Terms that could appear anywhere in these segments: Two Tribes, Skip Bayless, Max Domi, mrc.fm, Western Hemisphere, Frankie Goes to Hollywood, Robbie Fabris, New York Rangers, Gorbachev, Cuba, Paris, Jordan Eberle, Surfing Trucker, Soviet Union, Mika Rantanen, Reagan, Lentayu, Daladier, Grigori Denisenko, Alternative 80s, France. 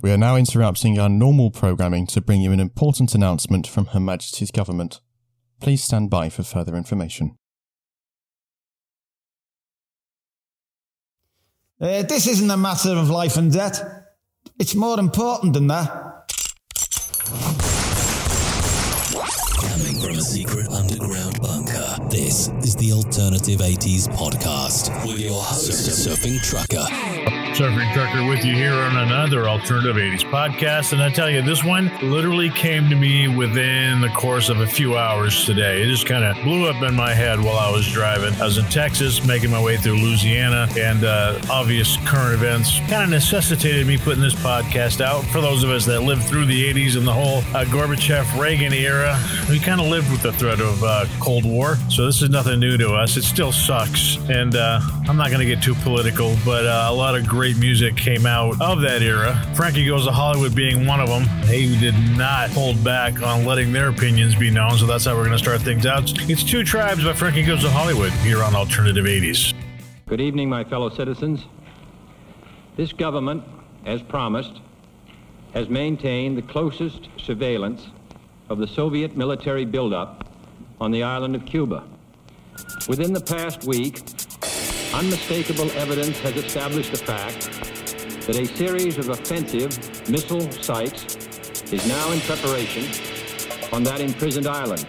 We are now interrupting our normal programming to bring you an important announcement from Her Majesty's Government. Please stand by for further information. This isn't a matter of life and death. It's more important than that. Coming from a secret underground bunker, this is the Alternative 80s podcast with your host, Surfing Trucker. Surfing Trucker with you here on another Alternative 80s podcast, and I tell you, this one literally came to me within the course of a few hours today. It just kind of blew up in my head while I was driving. I was in Texas, making my way through Louisiana, and obvious current events kind of necessitated me putting this podcast out. For those of us that lived through the 80s and the whole Gorbachev, Reagan era, we kind of lived with the threat of Cold War, so this is nothing new to us. It still sucks, and I'm not going to get too political, but a lot of great music came out of that era. Frankie Goes to Hollywood being one of them. They did not hold back on letting their opinions be known, so that's how we're going to start things out. It's Two Tribes by Frankie Goes to Hollywood here on Alternative 80s. Good evening, my fellow citizens. This government, as promised, has maintained the closest surveillance of the Soviet military buildup on the island of Cuba. Within the past week, unmistakable evidence has established the fact that a series of offensive missile sites is now in preparation on that imprisoned island.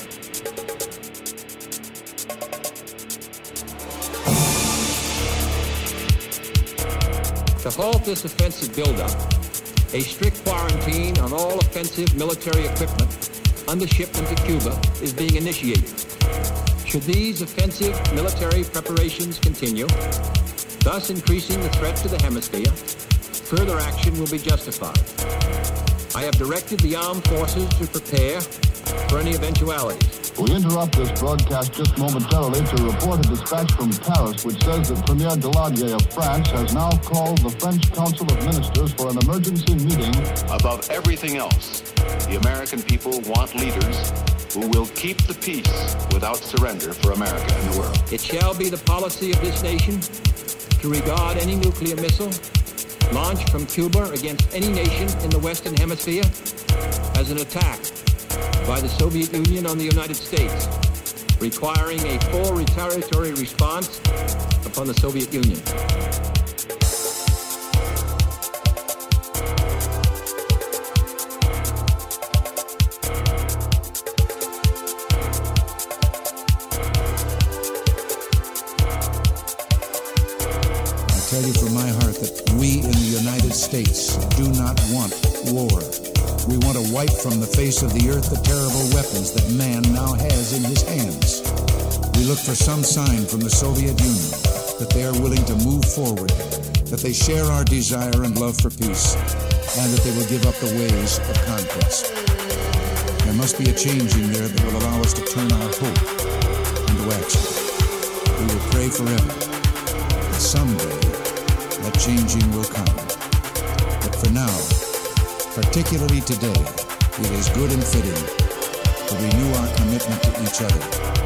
To halt this offensive buildup, a strict quarantine on all offensive military equipment under shipment to Cuba is being initiated. Should these offensive military preparations continue, thus increasing the threat to the hemisphere, further action will be justified. I have directed the armed forces to prepare for any eventualities. We interrupt this broadcast just momentarily to report a dispatch from Paris which says that Premier Daladier of France has now called the French Council of Ministers for an emergency meeting. Above everything else, the American people want leaders who will keep the peace without surrender for America and the world. It shall be the policy of this nation to regard any nuclear missile launched from Cuba against any nation in the Western Hemisphere as an attack by the Soviet Union on the United States, requiring a full retaliatory response upon the Soviet Union. I tell you from my heart that we in the United States do not want war. We want to wipe from the face of the earth the terrible weapons that man now has in his hands. We look for some sign from the Soviet Union that they are willing to move forward, that they share our desire and love for peace, and that they will give up the ways of conquest. There must be a change in there that will allow us to turn our hope into action. We will pray forever that someday that changing will come. But for now, particularly today, it is good and fitting to renew our commitment to each other.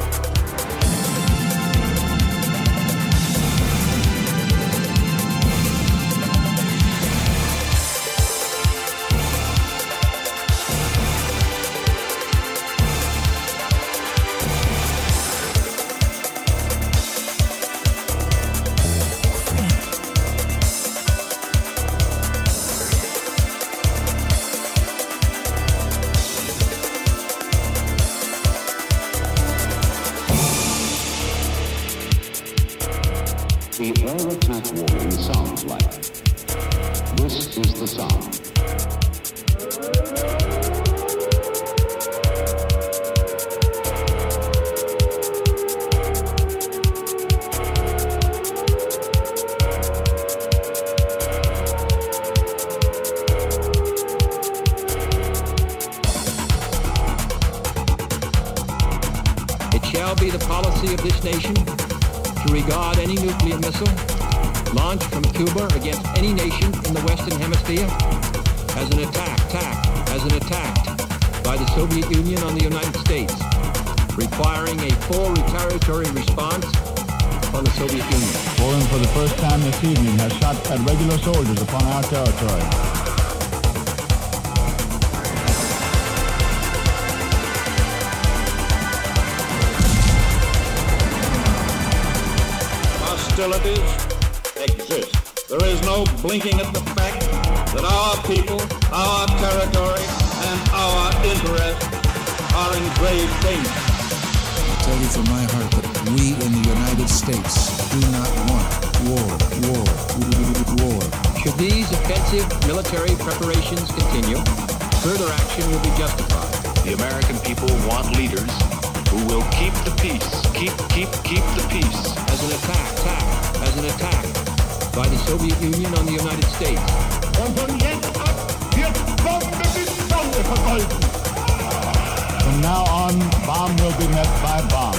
Poland, for the first time this evening, has shot at regular soldiers upon our territory. alternatives exist. There is no blinking at the fact that our people, our territory, and our interests are in grave danger. I tell you from my heart that we in the United States do not want war. Should these offensive military preparations continue, further action will be justified. The American people want leaders who will keep the peace, keep the peace. As an attack by the Soviet Union on the United States. Und von jetzt ab wird Bombe bis Bombe vergolten. From now on, bomb will be met by bomb.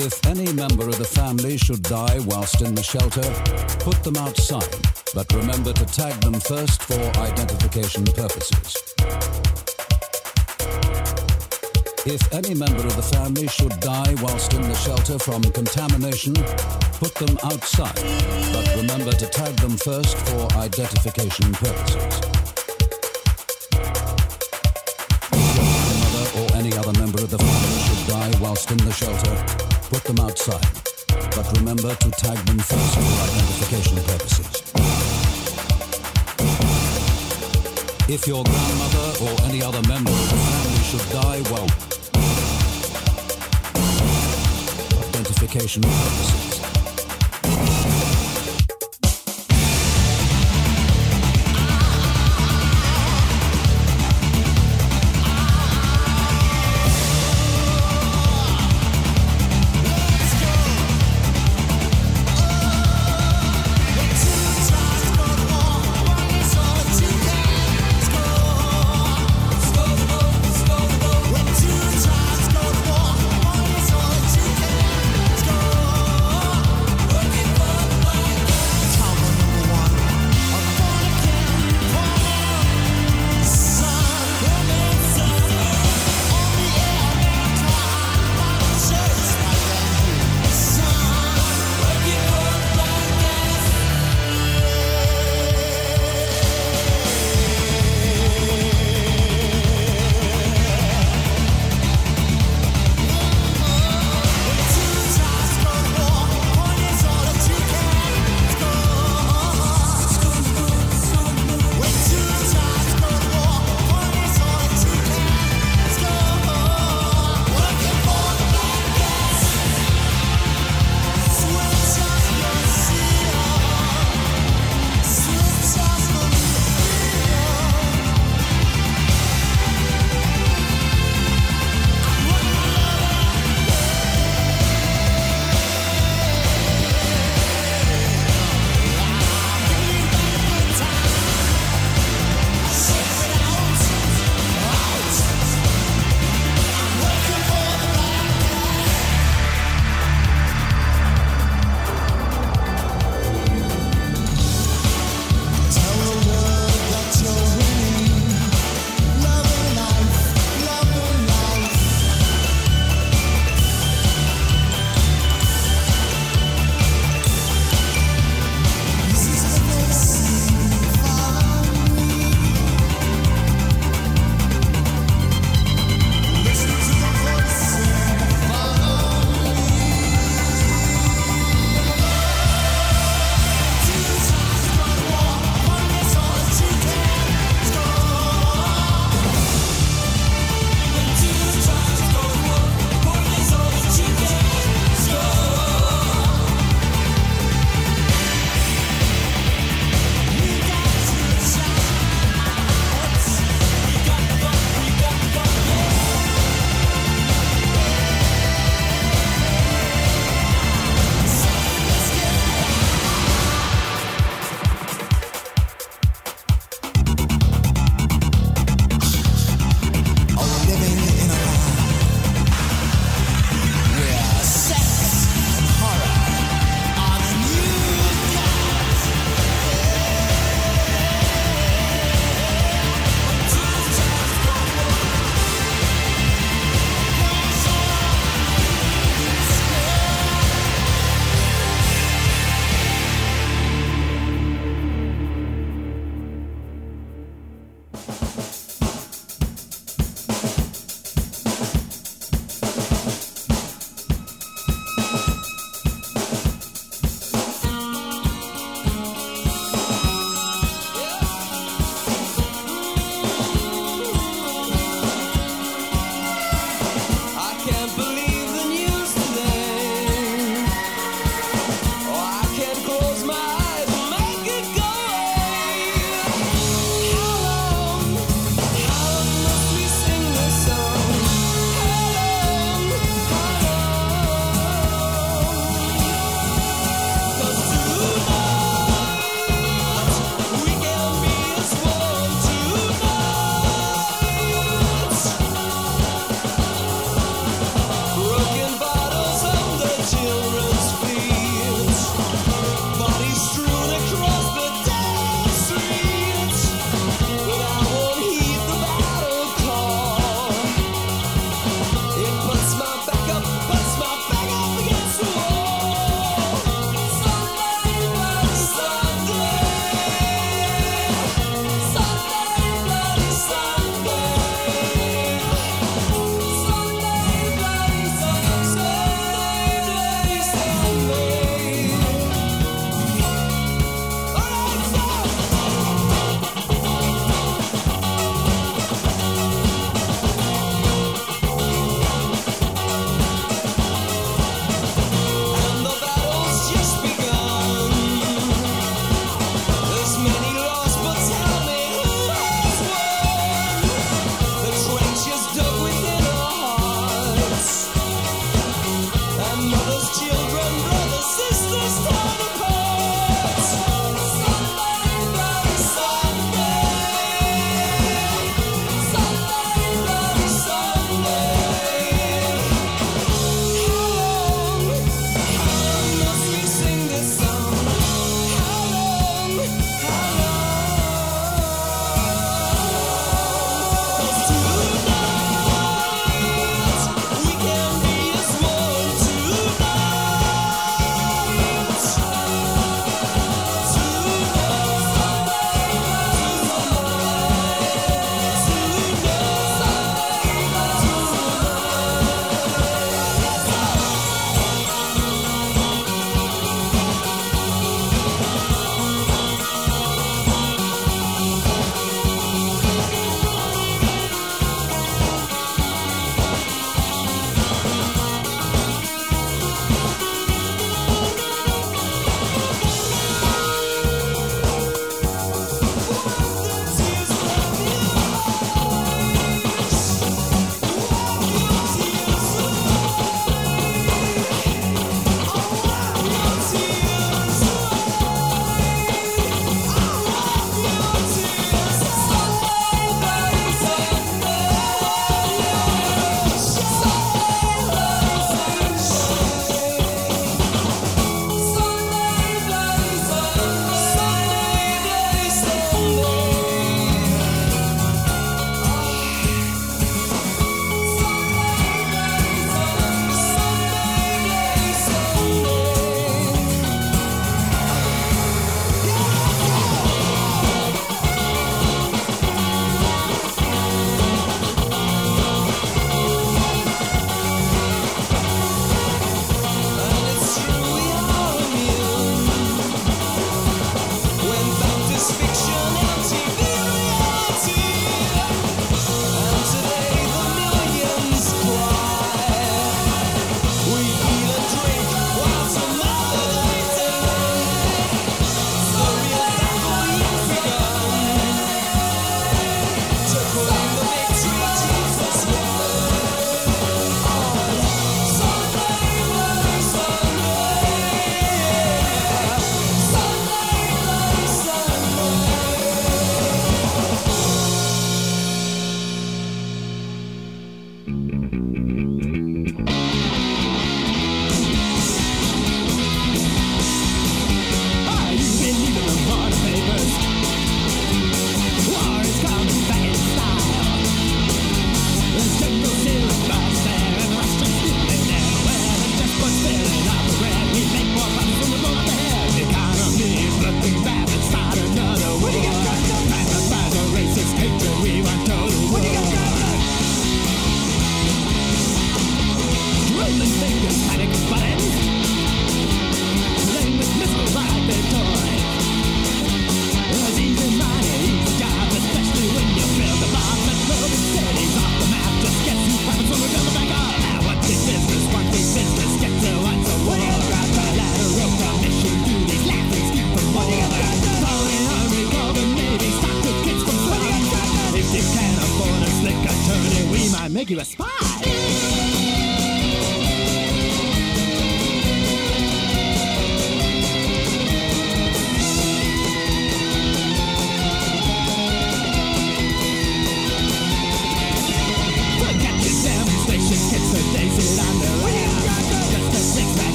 If any member of the family should die whilst in the shelter, put them outside, but remember to tag them first for identification purposes. If any member of the family should die whilst in the shelter from contamination, put them outside, but remember to tag them first for identification purposes. If the mother or any other member of the family should die whilst in the shelter, put them outside, but remember to tag them first for identification purposes. If your grandmother or any other member of the family should die, well, identification purposes.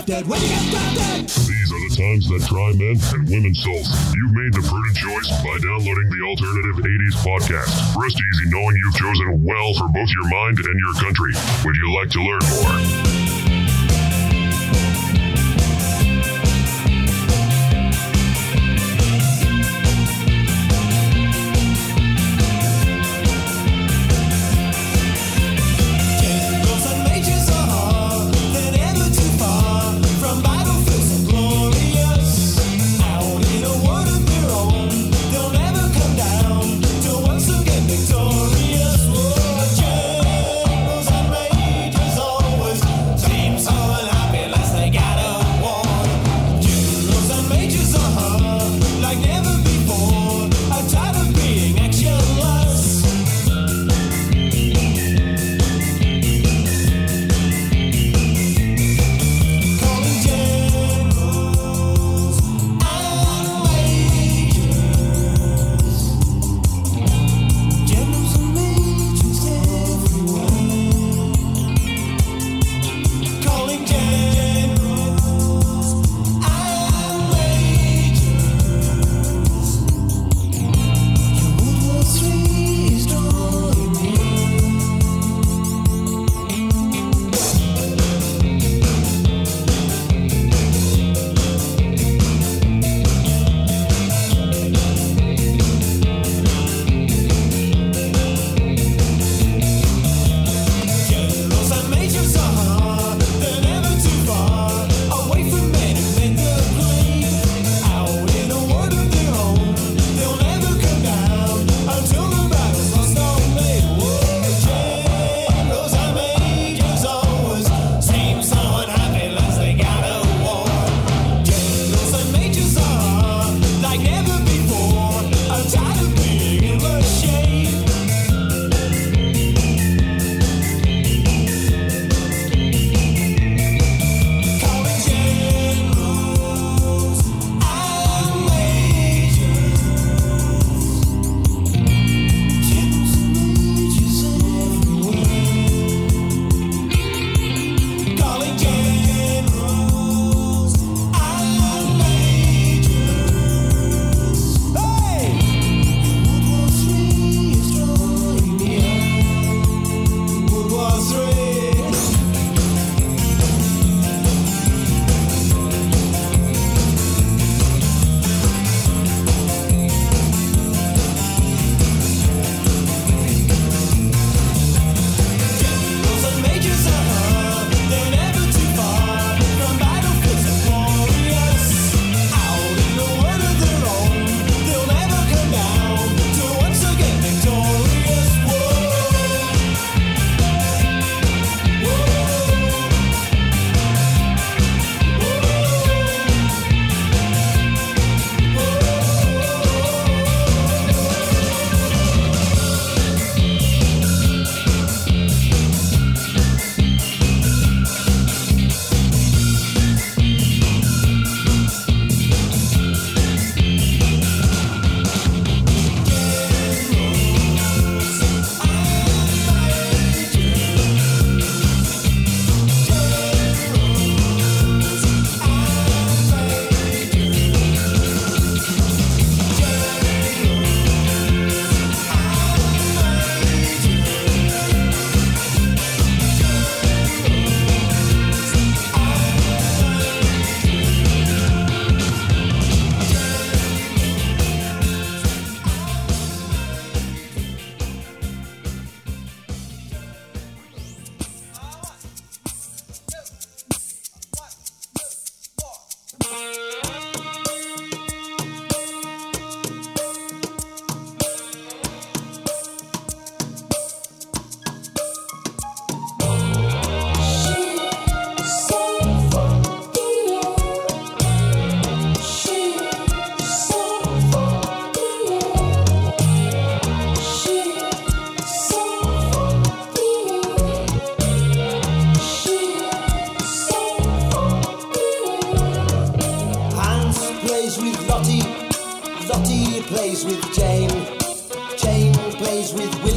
These are the times that try men and women's souls. You've made the prudent choice by downloading the Alternative 80s podcast. Rest easy knowing you've chosen well for both your mind and your country. Would you like to learn more?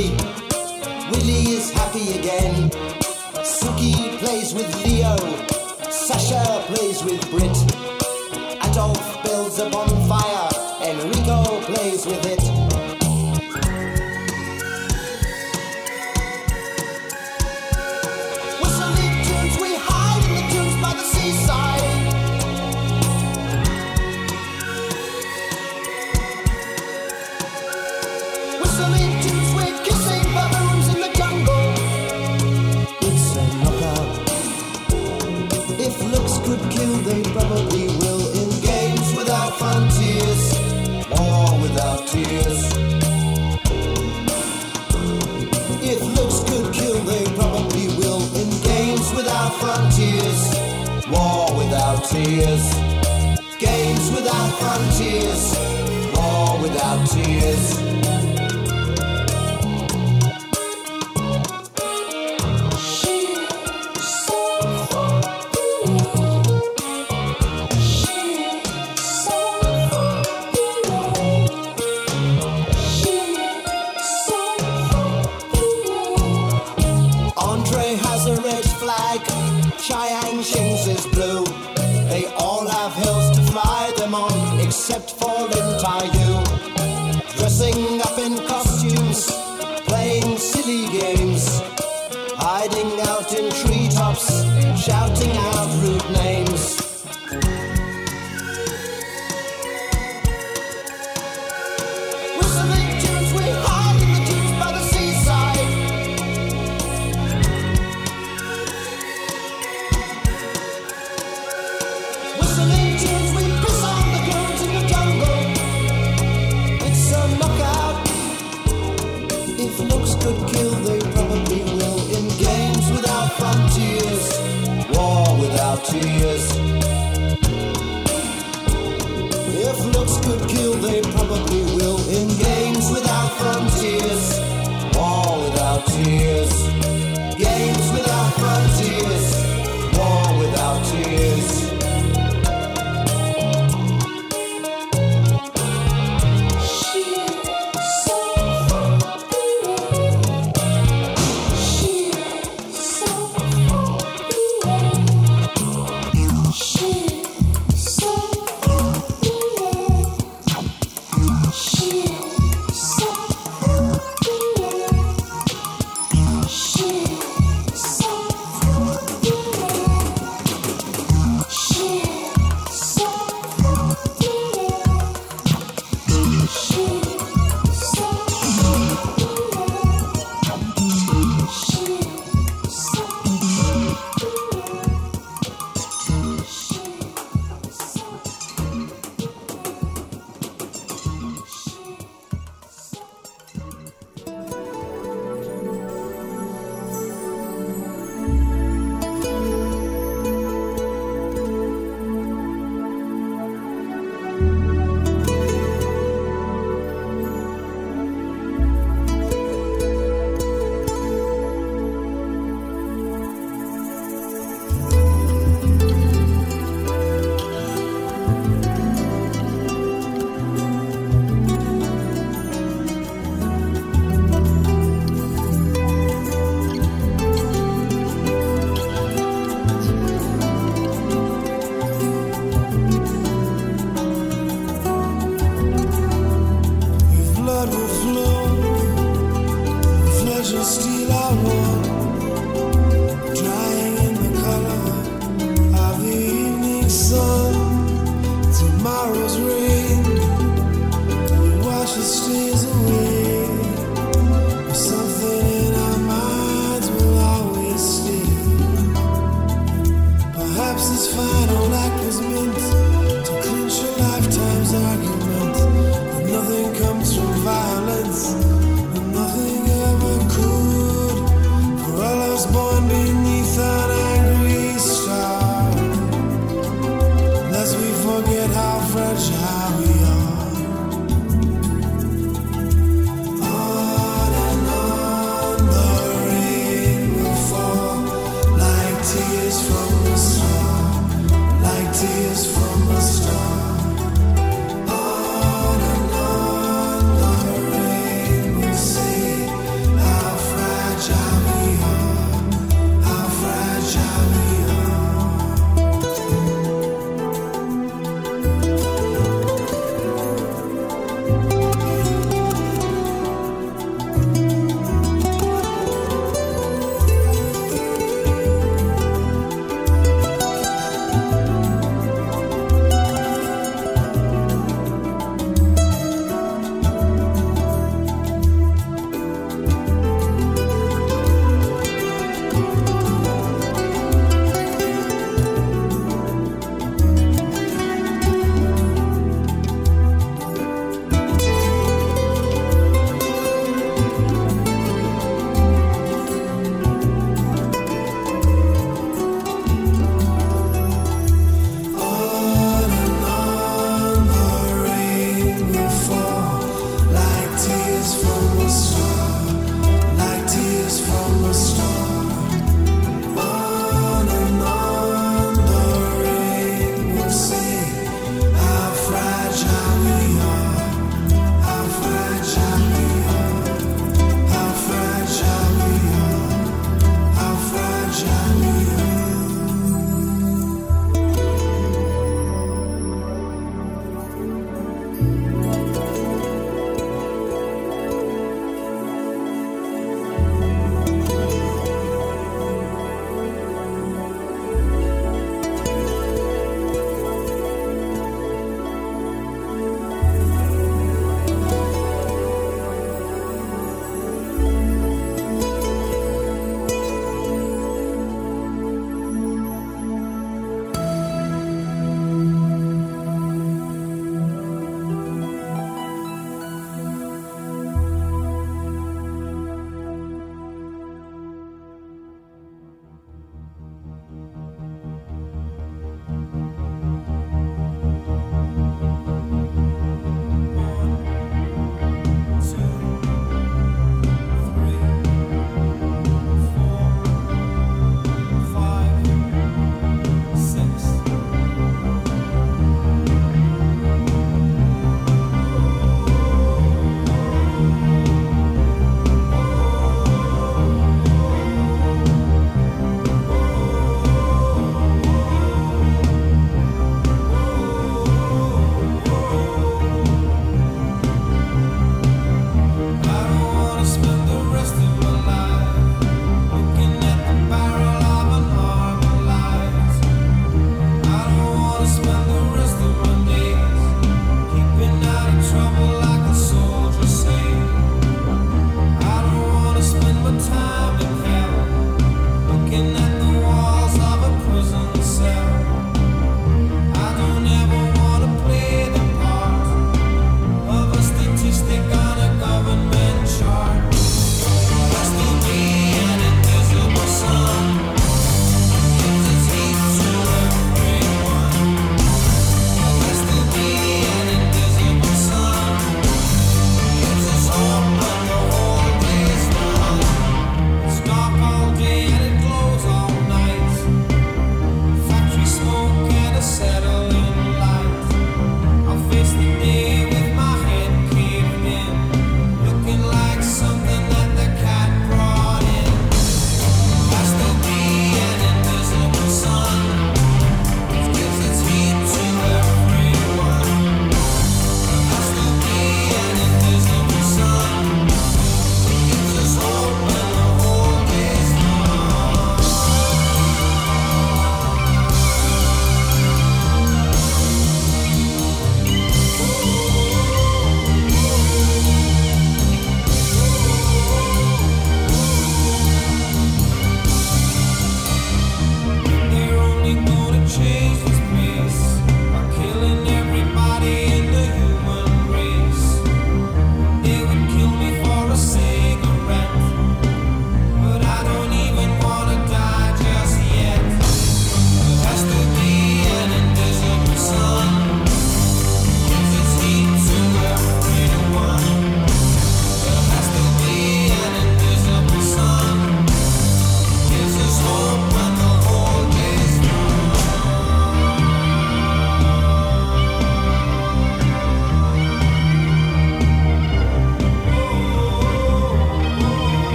Willie. Willie is happy again. Suki plays with Leo. Sasha plays with Brit. Adolf builds a bonfire. Enrico plays with it. Whistling tunes, we hide in the dunes by the seaside. Whistling tunes, we're kissing baboons in the jungle. It's a knockout. If looks could kill, they probably will. In games without frontiers, war without tears. If looks could kill, they probably will. In games without frontiers, war without tears. Games without frontiers, war without tears. Except for Lentayu, dressing up in costumes, playing silly games, hiding out in treetops, shouting out rude names. Tears. If looks could kill, they probably will. In games without frontiers, war without tears. Games without frontiers, war without tears.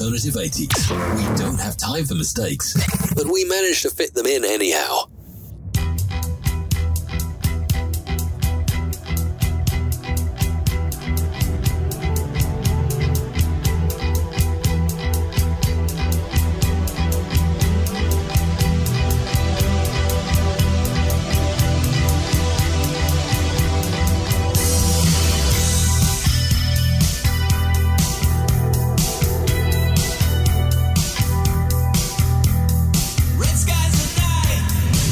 Alternative 80s. We don't have time for mistakes, but we managed to fit them in anyhow. Red skies at night.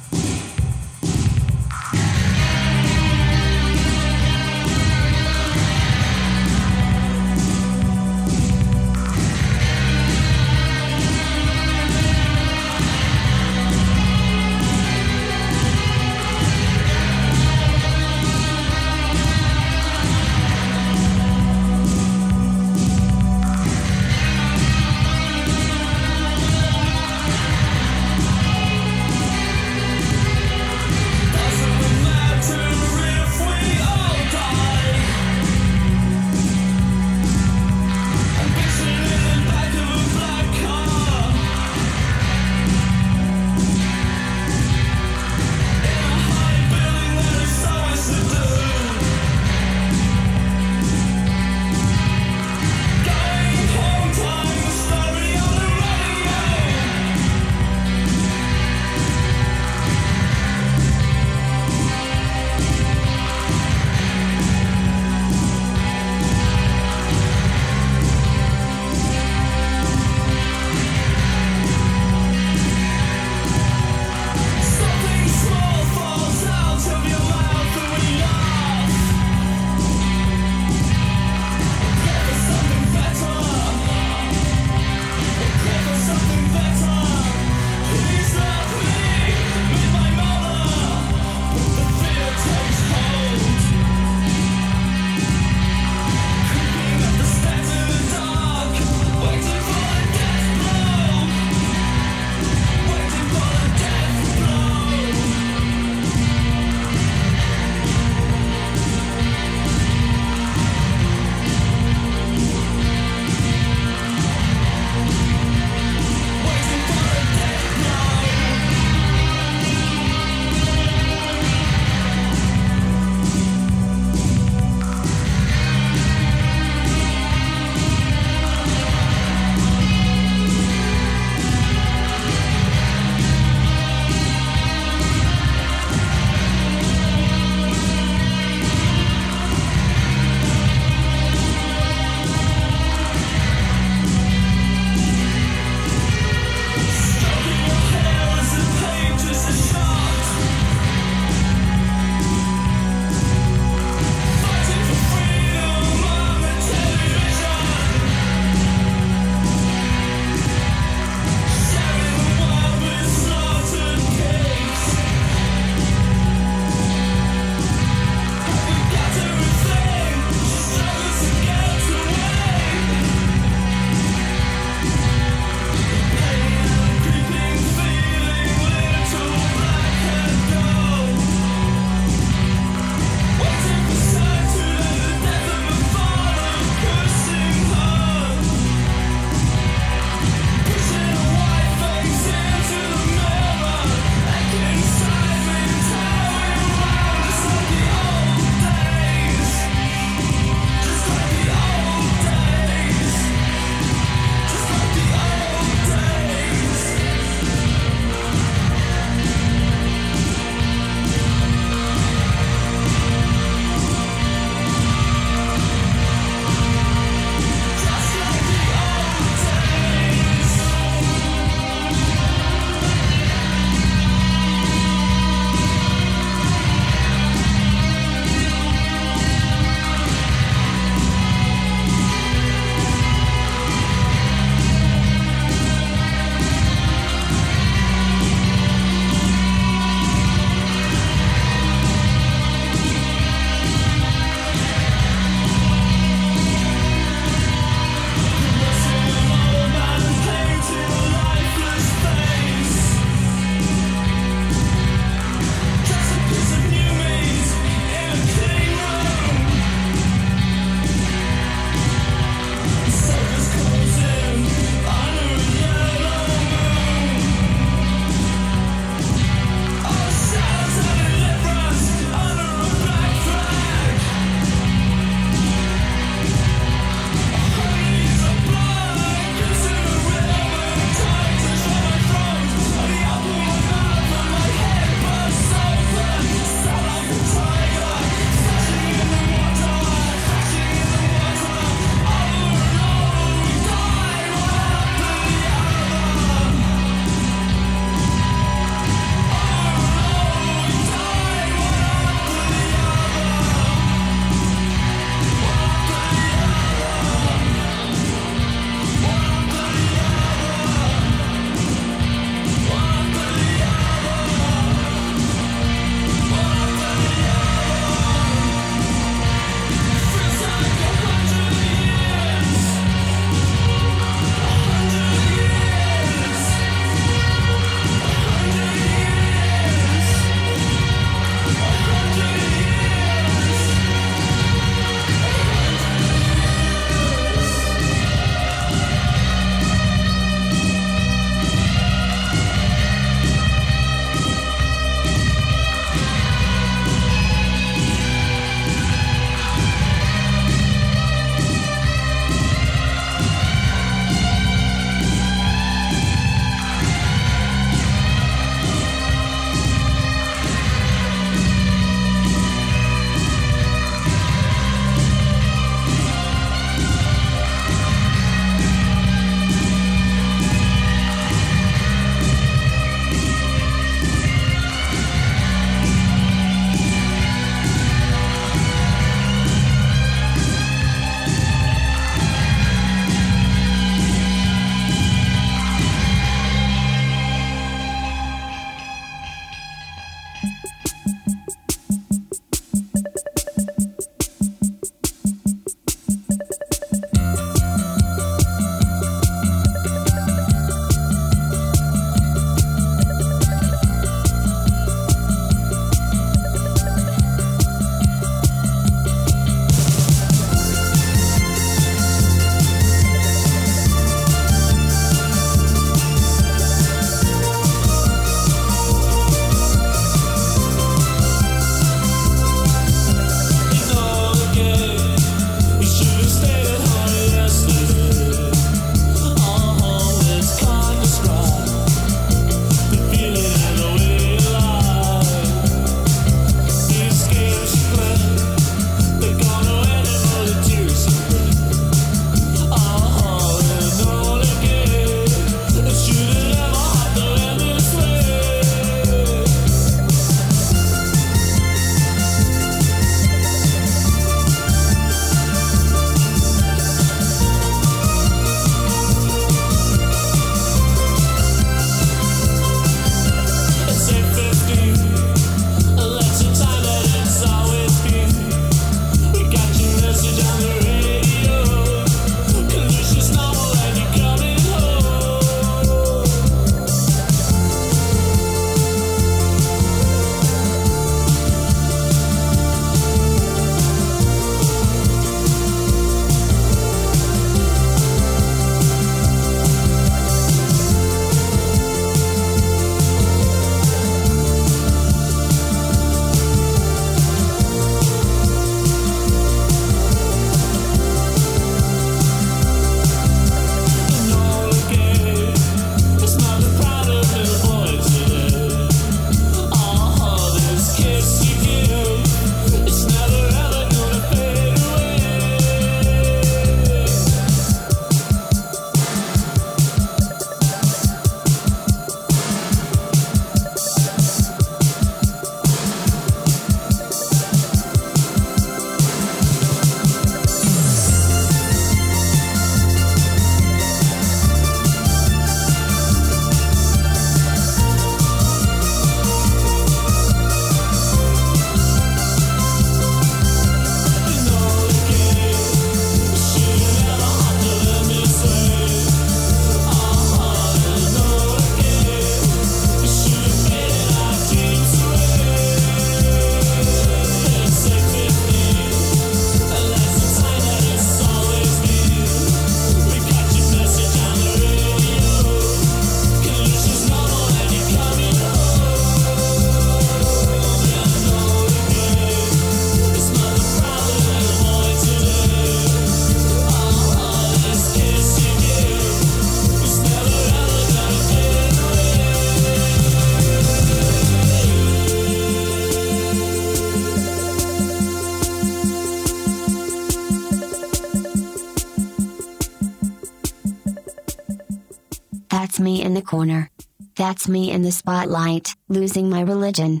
That's me in the corner. That's me in the spotlight, losing my religion.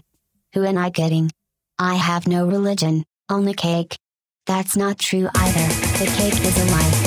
Who am I kidding? I have no religion, only cake. That's not true either, the cake is a lie.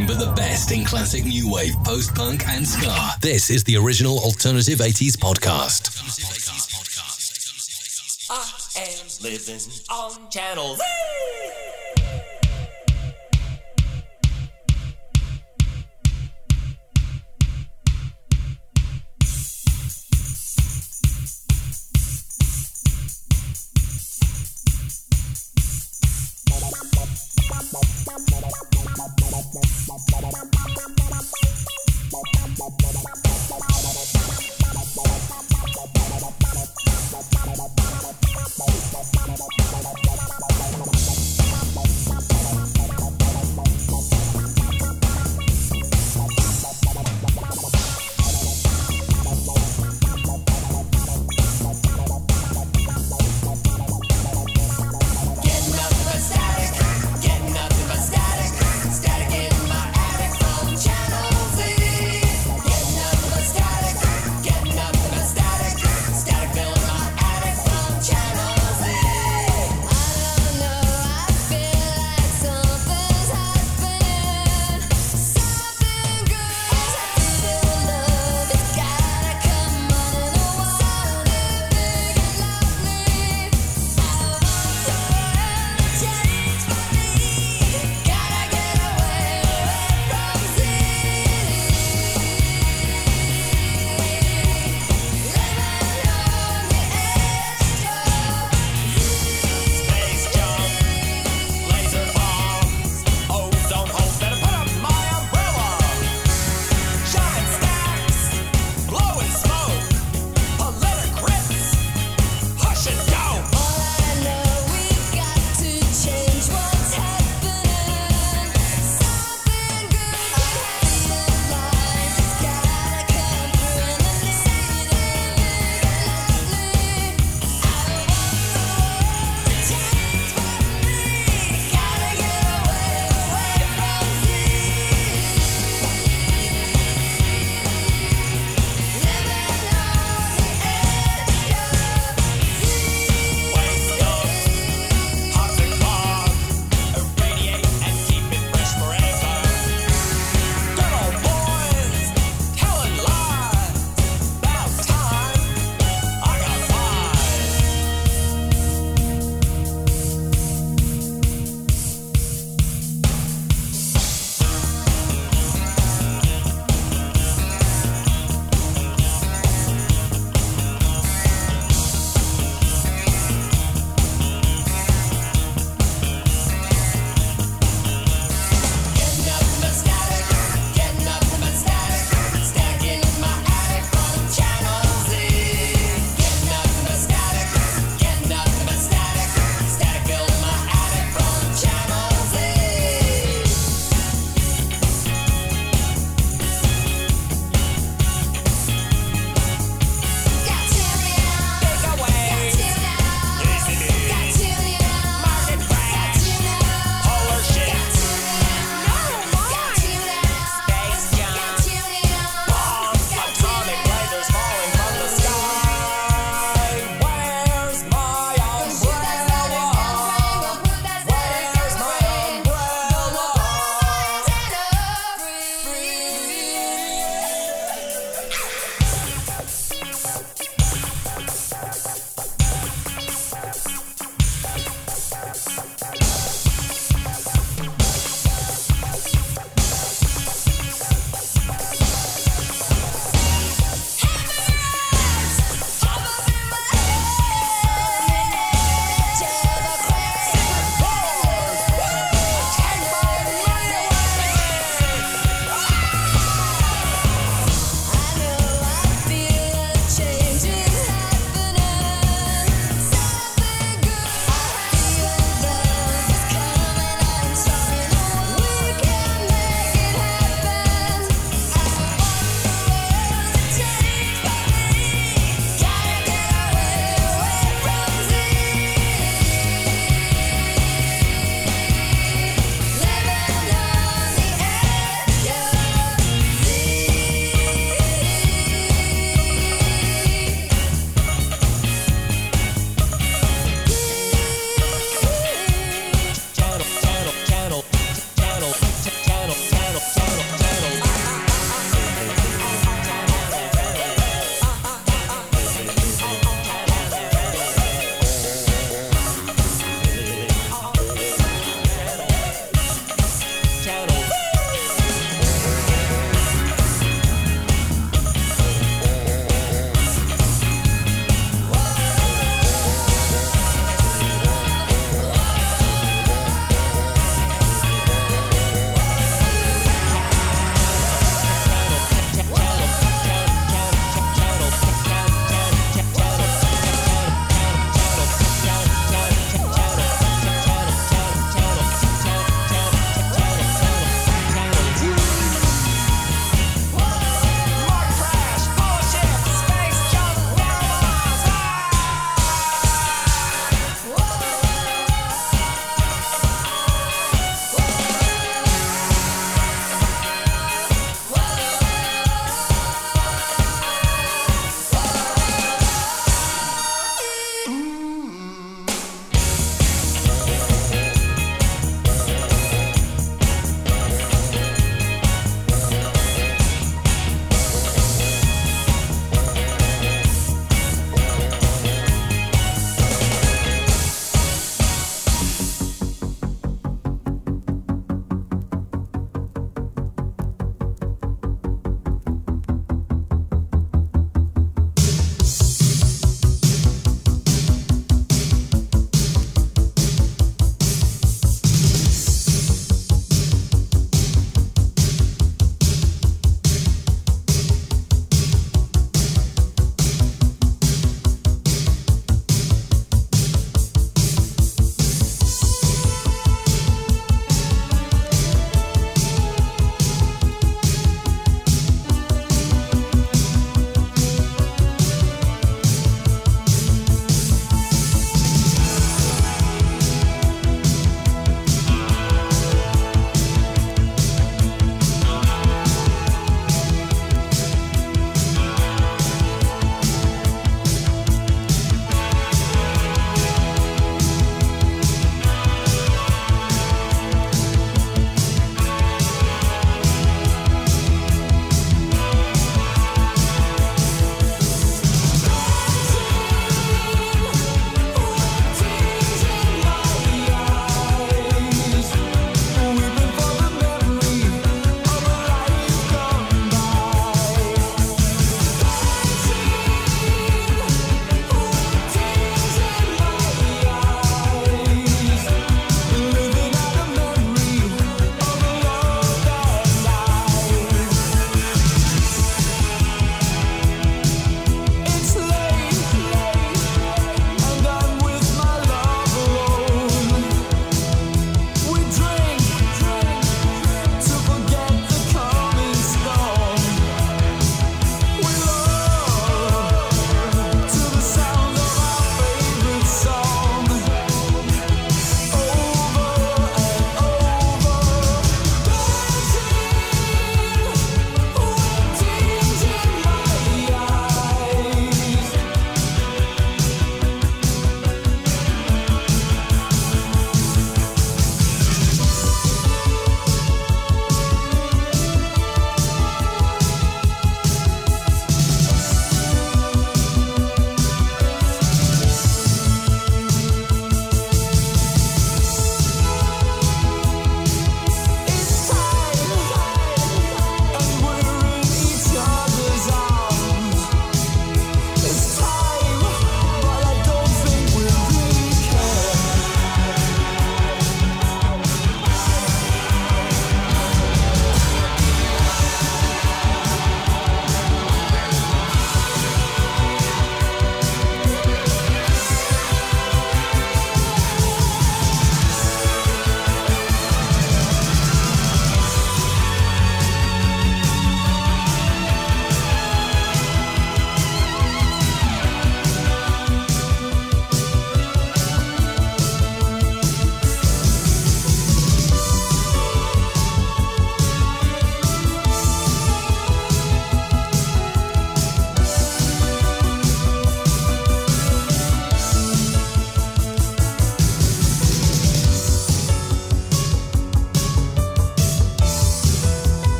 nothing but the best in classic new wave, post-punk and ska. This is the original Alternative 80s podcast. I am living on channel Z. Channel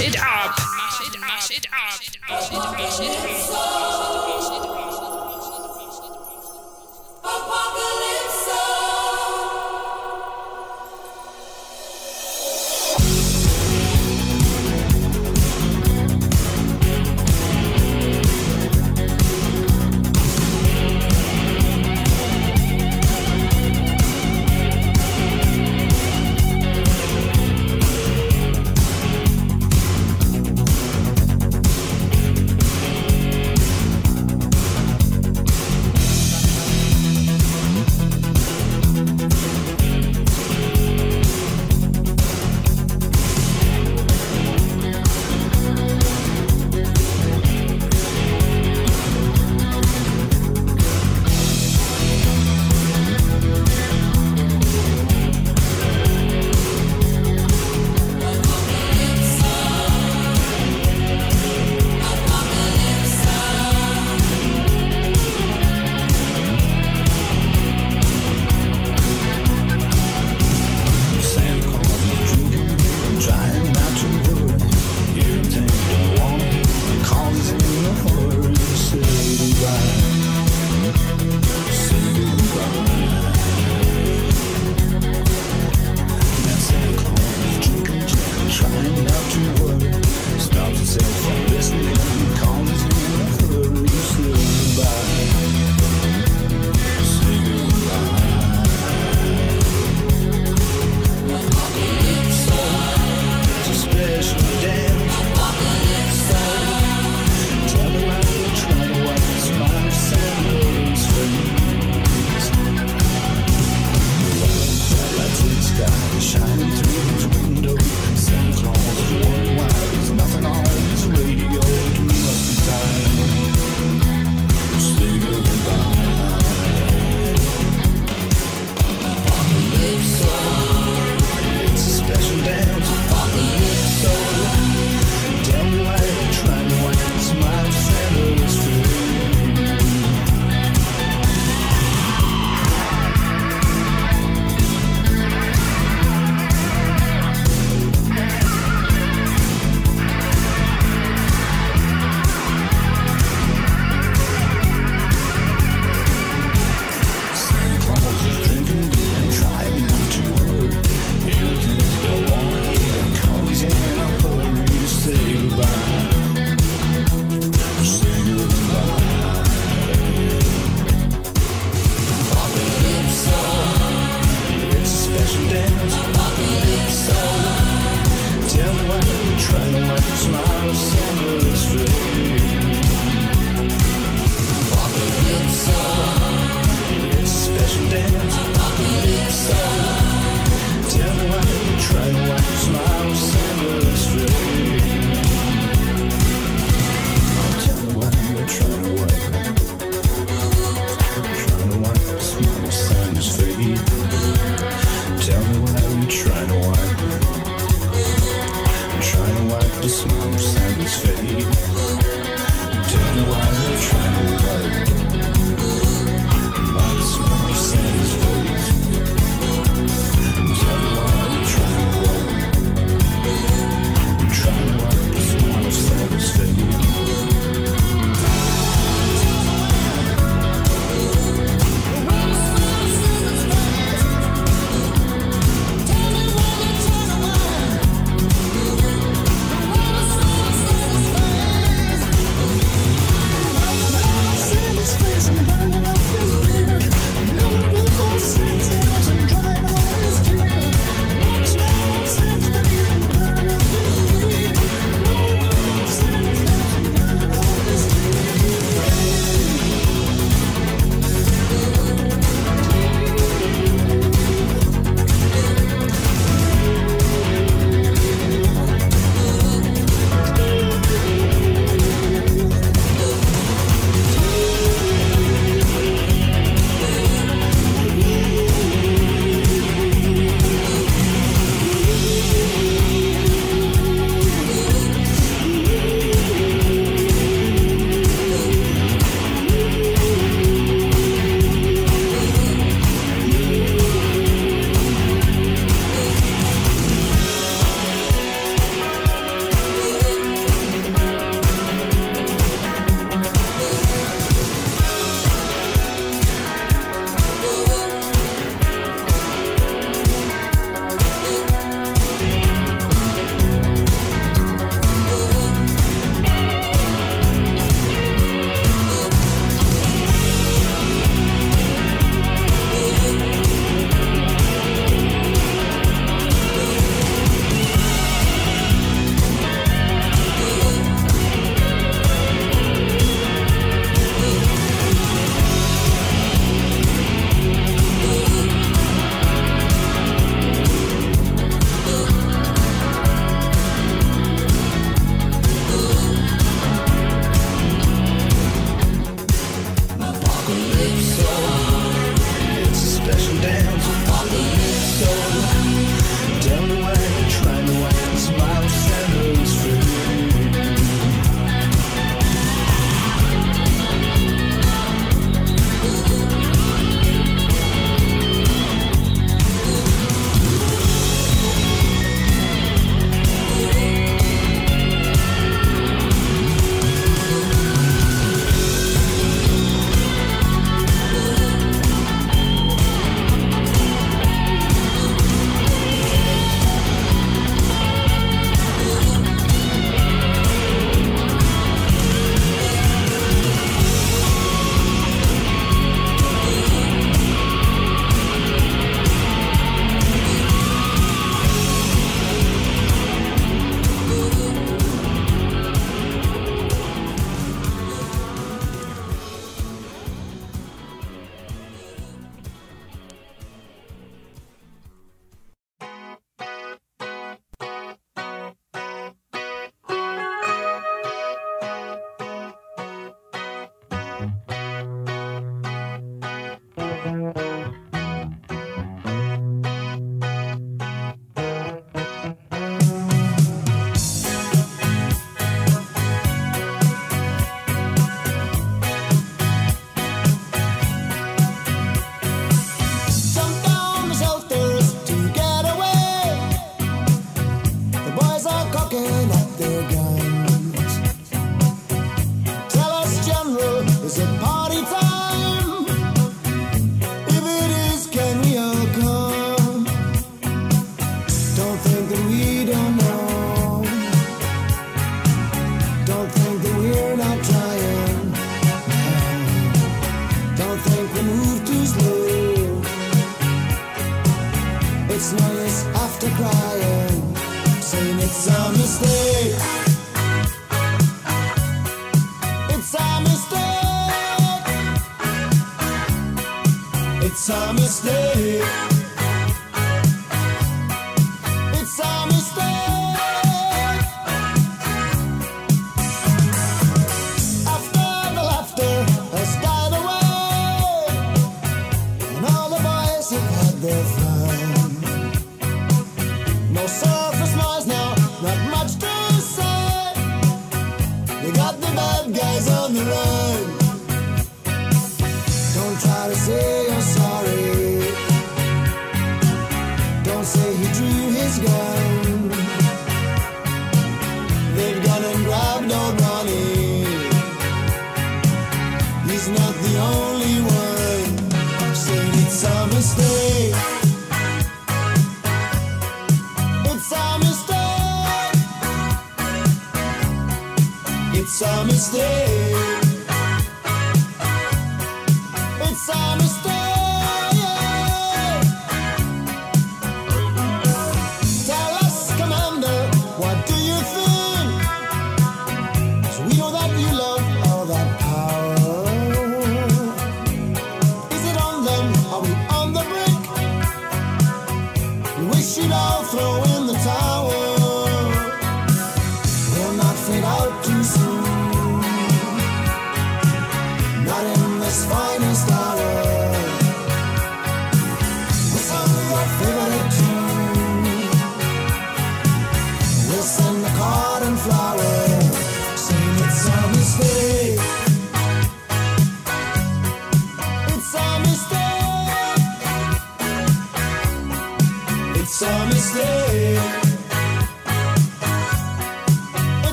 mash it up. Mash it up. Mash it up. Mash it up. Mash it up. Apocalypse. Please.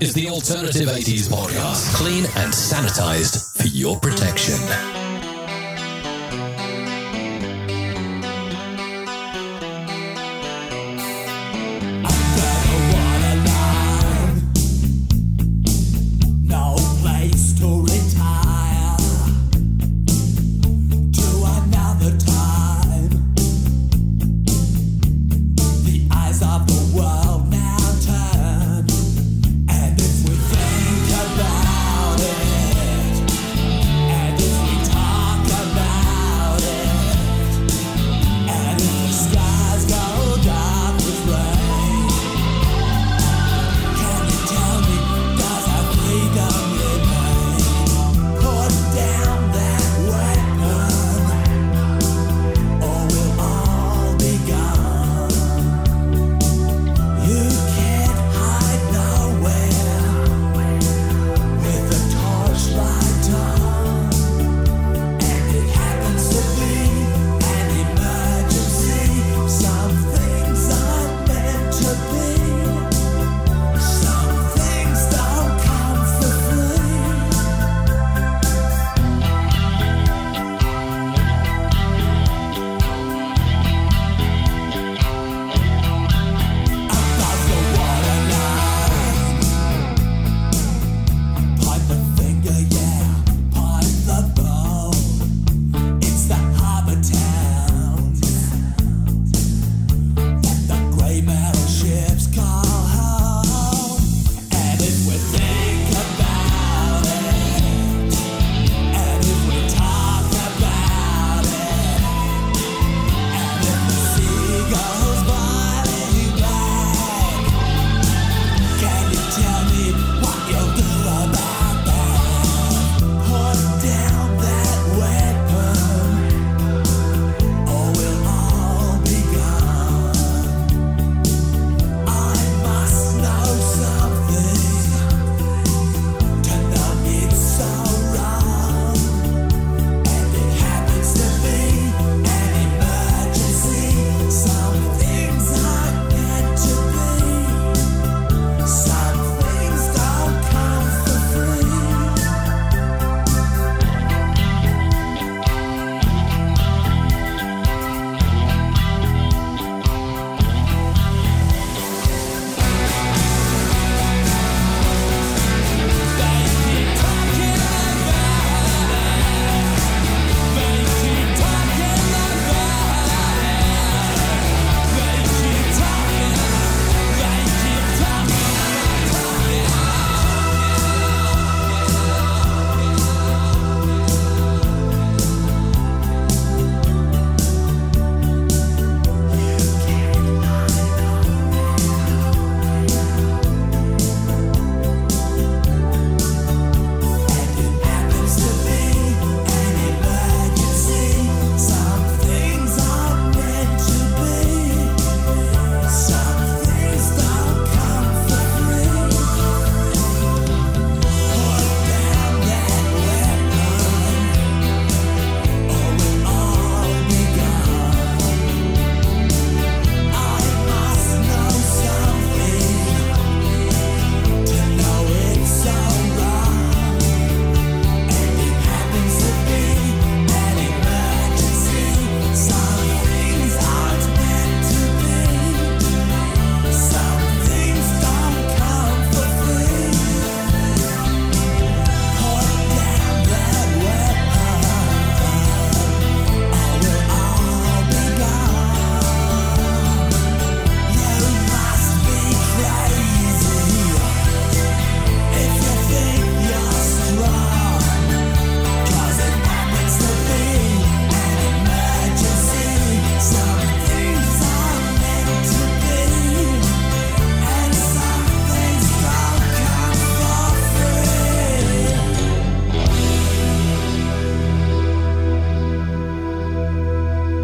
Is the Alternative 80s podcast, clean and sanitized for your protection.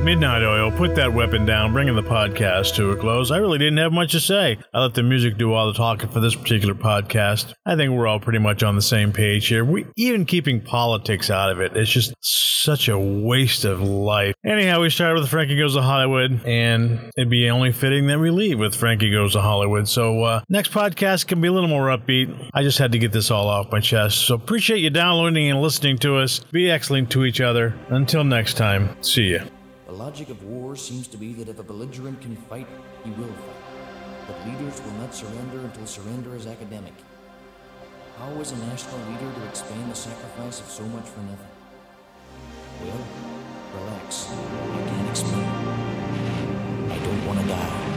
Midnight Oil, put that weapon down, bringing the podcast to a close. I really didn't have much to say. I let the music do all the talking for this particular podcast. I think we're all pretty much on the same page here. We even keeping politics out of it. It's just such a waste of life. Anyhow, we started with Frankie Goes to Hollywood, and it'd be only fitting that we leave with Frankie Goes to Hollywood. So next podcast can be a little more upbeat. I just had to get this all off my chest. So appreciate you downloading and listening to us. Be excellent to each other. Until next time, see ya. The logic of war seems to be that if a belligerent can fight, he will fight. But leaders will not surrender until surrender is academic. How is a national leader to explain the sacrifice of so much for nothing? Well, relax. I can't explain. I don't want to die.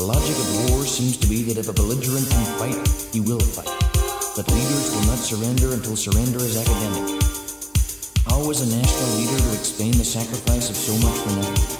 The logic of war seems to be that if a belligerent can fight, he will fight. But leaders will not surrender until surrender is academic. How was a national leader to explain the sacrifice of so much for nothing?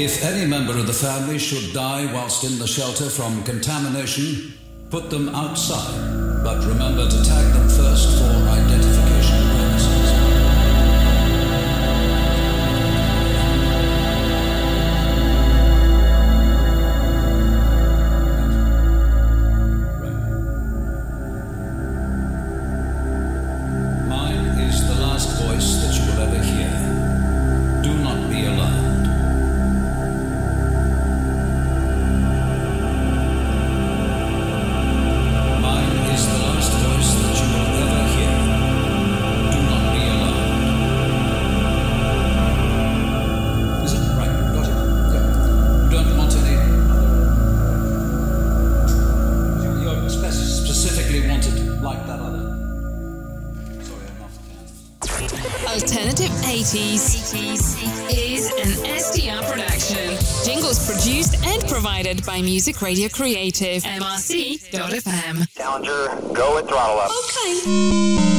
If any member of the family should die whilst in the shelter from contamination, put them outside, but remember to tag them first for identification purposes. By Music Radio Creative, mrc.fm. Challenger, go and throttle up. Okay.